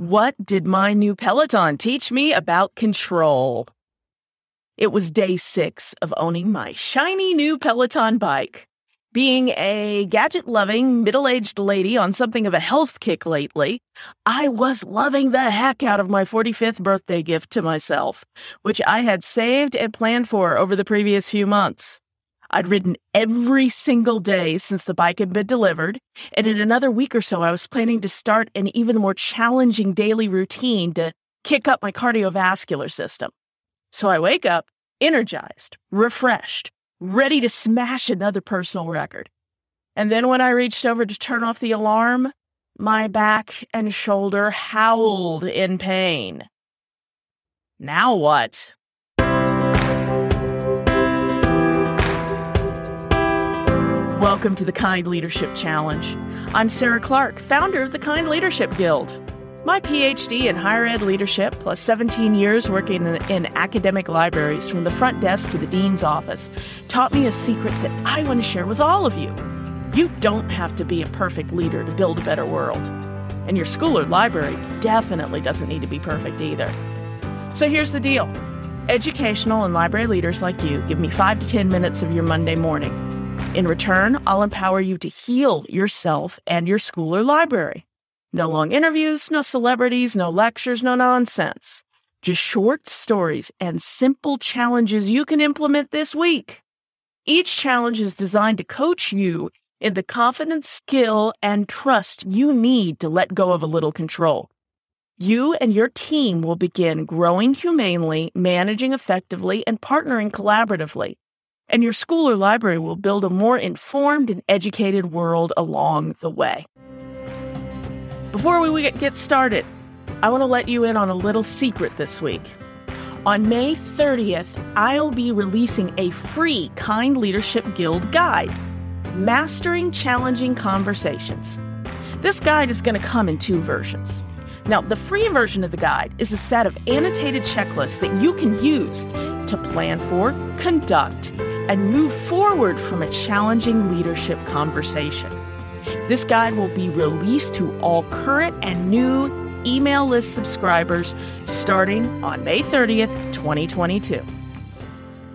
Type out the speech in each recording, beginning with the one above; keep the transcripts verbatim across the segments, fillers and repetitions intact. What did my new Peloton teach me about control? It was day six of owning my shiny new Peloton bike. Being a gadget-loving, middle-aged lady on something of a health kick lately, I was loving the heck out of my forty-fifth birthday gift to myself, which I had saved and planned for over the previous few months. I'd ridden every single day since the bike had been delivered, and in another week or so, I was planning to start an even more challenging daily routine to kick up my cardiovascular system. So I wake up, energized, refreshed, ready to smash another personal record. And then when I reached over to turn off the alarm, my back and shoulder howled in pain. Now what? Welcome to the Kind Leadership Challenge. I'm Sarah Clark, founder of the Kind Leadership Guild. My P H D in higher ed leadership, plus seventeen years working in, in academic libraries from the front desk to the dean's office, taught me a secret that I want to share with all of you. You don't have to be a perfect leader to build a better world. And your school or library definitely doesn't need to be perfect either. So here's the deal. Educational and library leaders like you give me five to ten minutes of your Monday morning. In return, I'll empower you to heal yourself and your school or library. No long interviews, no celebrities, no lectures, no nonsense. Just short stories and simple challenges you can implement this week. Each challenge is designed to coach you in the confidence, skill, and trust you need to let go of a little control. You and your team will begin growing humanely, managing effectively, and partnering collaboratively. And your school or library will build a more informed and educated world along the way. Before we get started, I want to let you in on a little secret this week. On May thirtieth, I'll be releasing a free Kind Leadership Guild guide, Mastering Challenging Conversations. This guide is going to come in two versions. Now, the free version of the guide is a set of annotated checklists that you can use to plan for, conduct, and move forward from a challenging leadership conversation. This guide will be released to all current and new email list subscribers starting on May thirtieth, twenty twenty-two.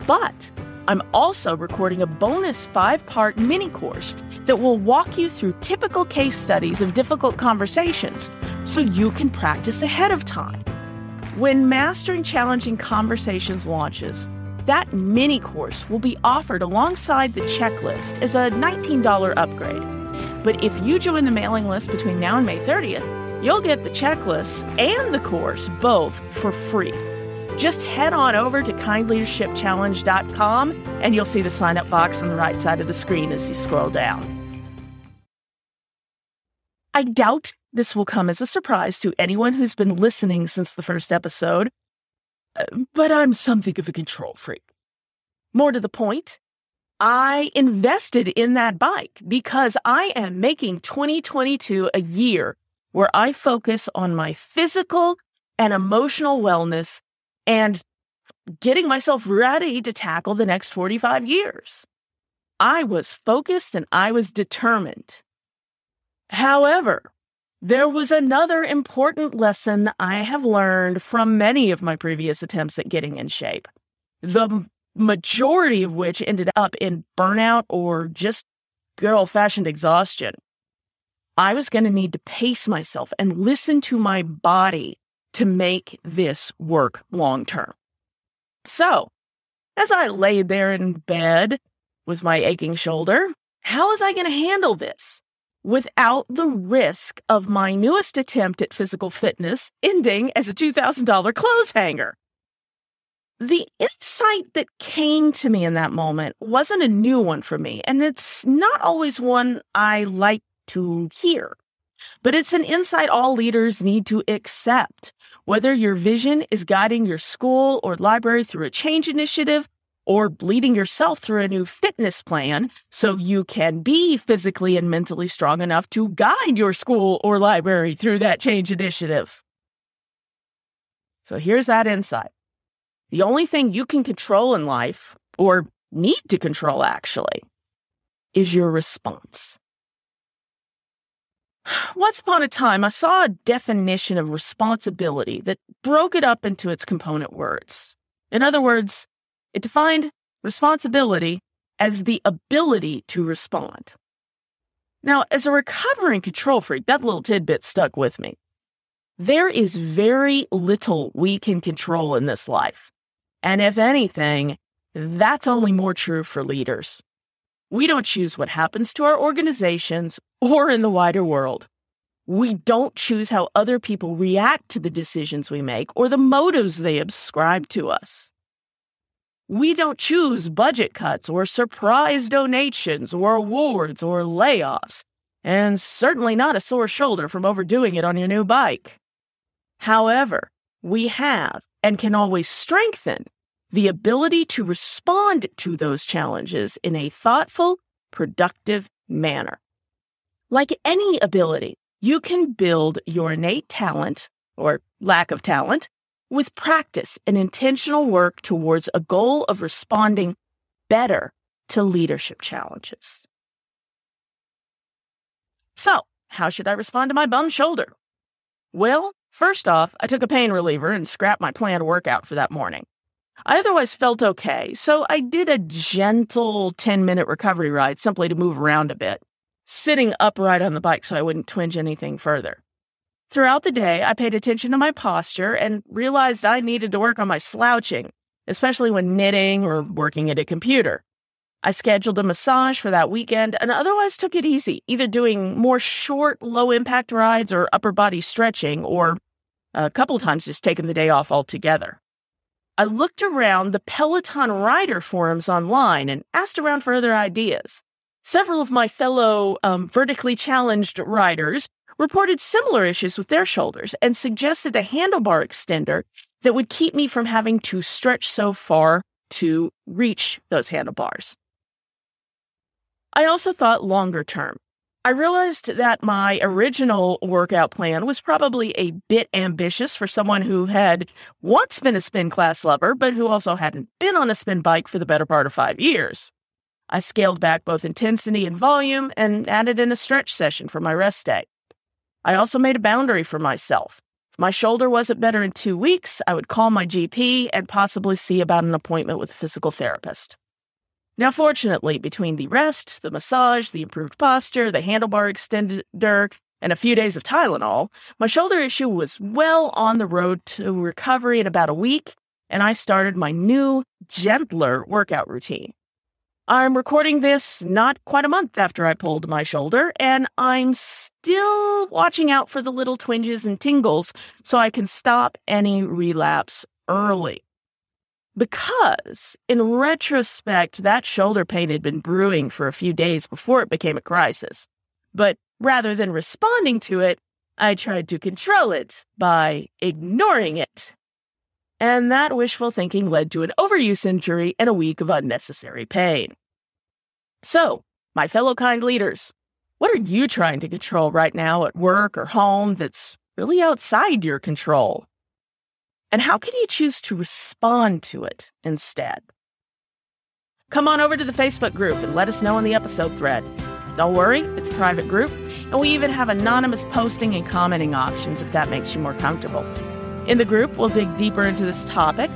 But I'm also recording a bonus five-part mini-course that will walk you through typical case studies of difficult conversations so you can practice ahead of time. When Mastering Challenging Conversations launches, that mini-course will be offered alongside the checklist as a nineteen dollars upgrade. But if you join the mailing list between now and May thirtieth, you'll get the checklists and the course both for free. Just head on over to kind leadership challenge dot com and you'll see the sign up box on the right side of the screen as you scroll down. I doubt this will come as a surprise to anyone who's been listening since the first episode, but I'm something of a control freak. More to the point, I invested in that bike because I am making twenty twenty-two a year where I focus on my physical and emotional wellness and getting myself ready to tackle the next forty-five years. I was focused and I was determined. However, there was another important lesson I have learned from many of my previous attempts at getting in shape. The majority of which ended up in burnout or just good old-fashioned exhaustion. I was going to need to pace myself and listen to my body to make this work long-term. So, as I laid there in bed with my aching shoulder, how was I going to handle this without the risk of my newest attempt at physical fitness ending as a two thousand dollars clothes hanger? The insight that came to me in that moment wasn't a new one for me, and it's not always one I like to hear. But it's an insight all leaders need to accept, whether your vision is guiding your school or library through a change initiative or leading yourself through a new fitness plan so you can be physically and mentally strong enough to guide your school or library through that change initiative. So here's that insight. The only thing you can control in life, or need to control actually, is your response. Once upon a time, I saw a definition of responsibility that broke it up into its component words. In other words, it defined responsibility as the ability to respond. Now, as a recovering control freak, that little tidbit stuck with me. There is very little we can control in this life. And if anything, that's only more true for leaders. We don't choose what happens to our organizations or in the wider world. We don't choose how other people react to the decisions we make or the motives they ascribe to us. We don't choose budget cuts or surprise donations or awards or layoffs, and certainly not a sore shoulder from overdoing it on your new bike. However, we have and can always strengthen the ability to respond to those challenges in a thoughtful, productive manner. Like any ability, you can build your innate talent or lack of talent with practice and intentional work towards a goal of responding better to leadership challenges. So, how should I respond to my bum shoulder? Well, first off, I took a pain reliever and scrapped my planned workout for that morning. I otherwise felt okay, so I did a gentle ten-minute recovery ride simply to move around a bit, sitting upright on the bike so I wouldn't twinge anything further. Throughout the day, I paid attention to my posture and realized I needed to work on my slouching, especially when knitting or working at a computer. I scheduled a massage for that weekend and otherwise took it easy, either doing more short, low-impact rides or upper body stretching, or a couple times just taking the day off altogether. I looked around the Peloton rider forums online and asked around for other ideas. Several of my fellow um, vertically challenged riders reported similar issues with their shoulders and suggested a handlebar extender that would keep me from having to stretch so far to reach those handlebars. I also thought longer term. I realized that my original workout plan was probably a bit ambitious for someone who had once been a spin class lover, but who also hadn't been on a spin bike for the better part of five years. I scaled back both intensity and volume and added in a stretch session for my rest day. I also made a boundary for myself. If my shoulder wasn't better in two weeks, I would call my G P and possibly see about an appointment with a physical therapist. Now, fortunately, between the rest, the massage, the improved posture, the handlebar extender, and a few days of Tylenol, my shoulder issue was well on the road to recovery in about a week, and I started my new, gentler workout routine. I'm recording this not quite a month after I pulled my shoulder, and I'm still watching out for the little twinges and tingles so I can stop any relapse early. Because, in retrospect, that shoulder pain had been brewing for a few days before it became a crisis. But rather than responding to it, I tried to control it by ignoring it. And that wishful thinking led to an overuse injury and a week of unnecessary pain. So, my fellow kind leaders, what are you trying to control right now at work or home that's really outside your control? And how can you choose to respond to it instead? Come on over to the Facebook group and let us know in the episode thread. Don't worry, it's a private group, and we even have anonymous posting and commenting options if that makes you more comfortable. In the group, we'll dig deeper into this topic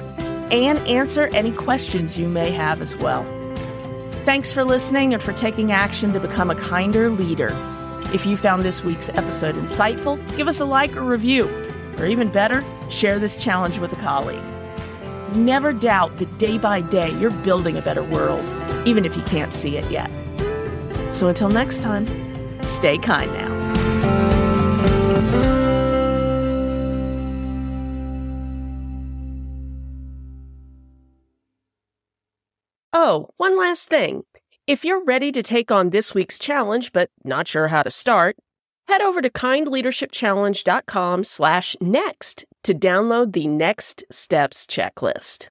and answer any questions you may have as well. Thanks for listening and for taking action to become a kinder leader. If you found this week's episode insightful, give us a like or review. Or even better, share this challenge with a colleague. Never doubt that day by day you're building a better world, even if you can't see it yet. So until next time, stay kind now. Oh, one last thing. If you're ready to take on this week's challenge but not sure how to start, head over to kind leadership challenge dot com slash next to download the Next Steps checklist.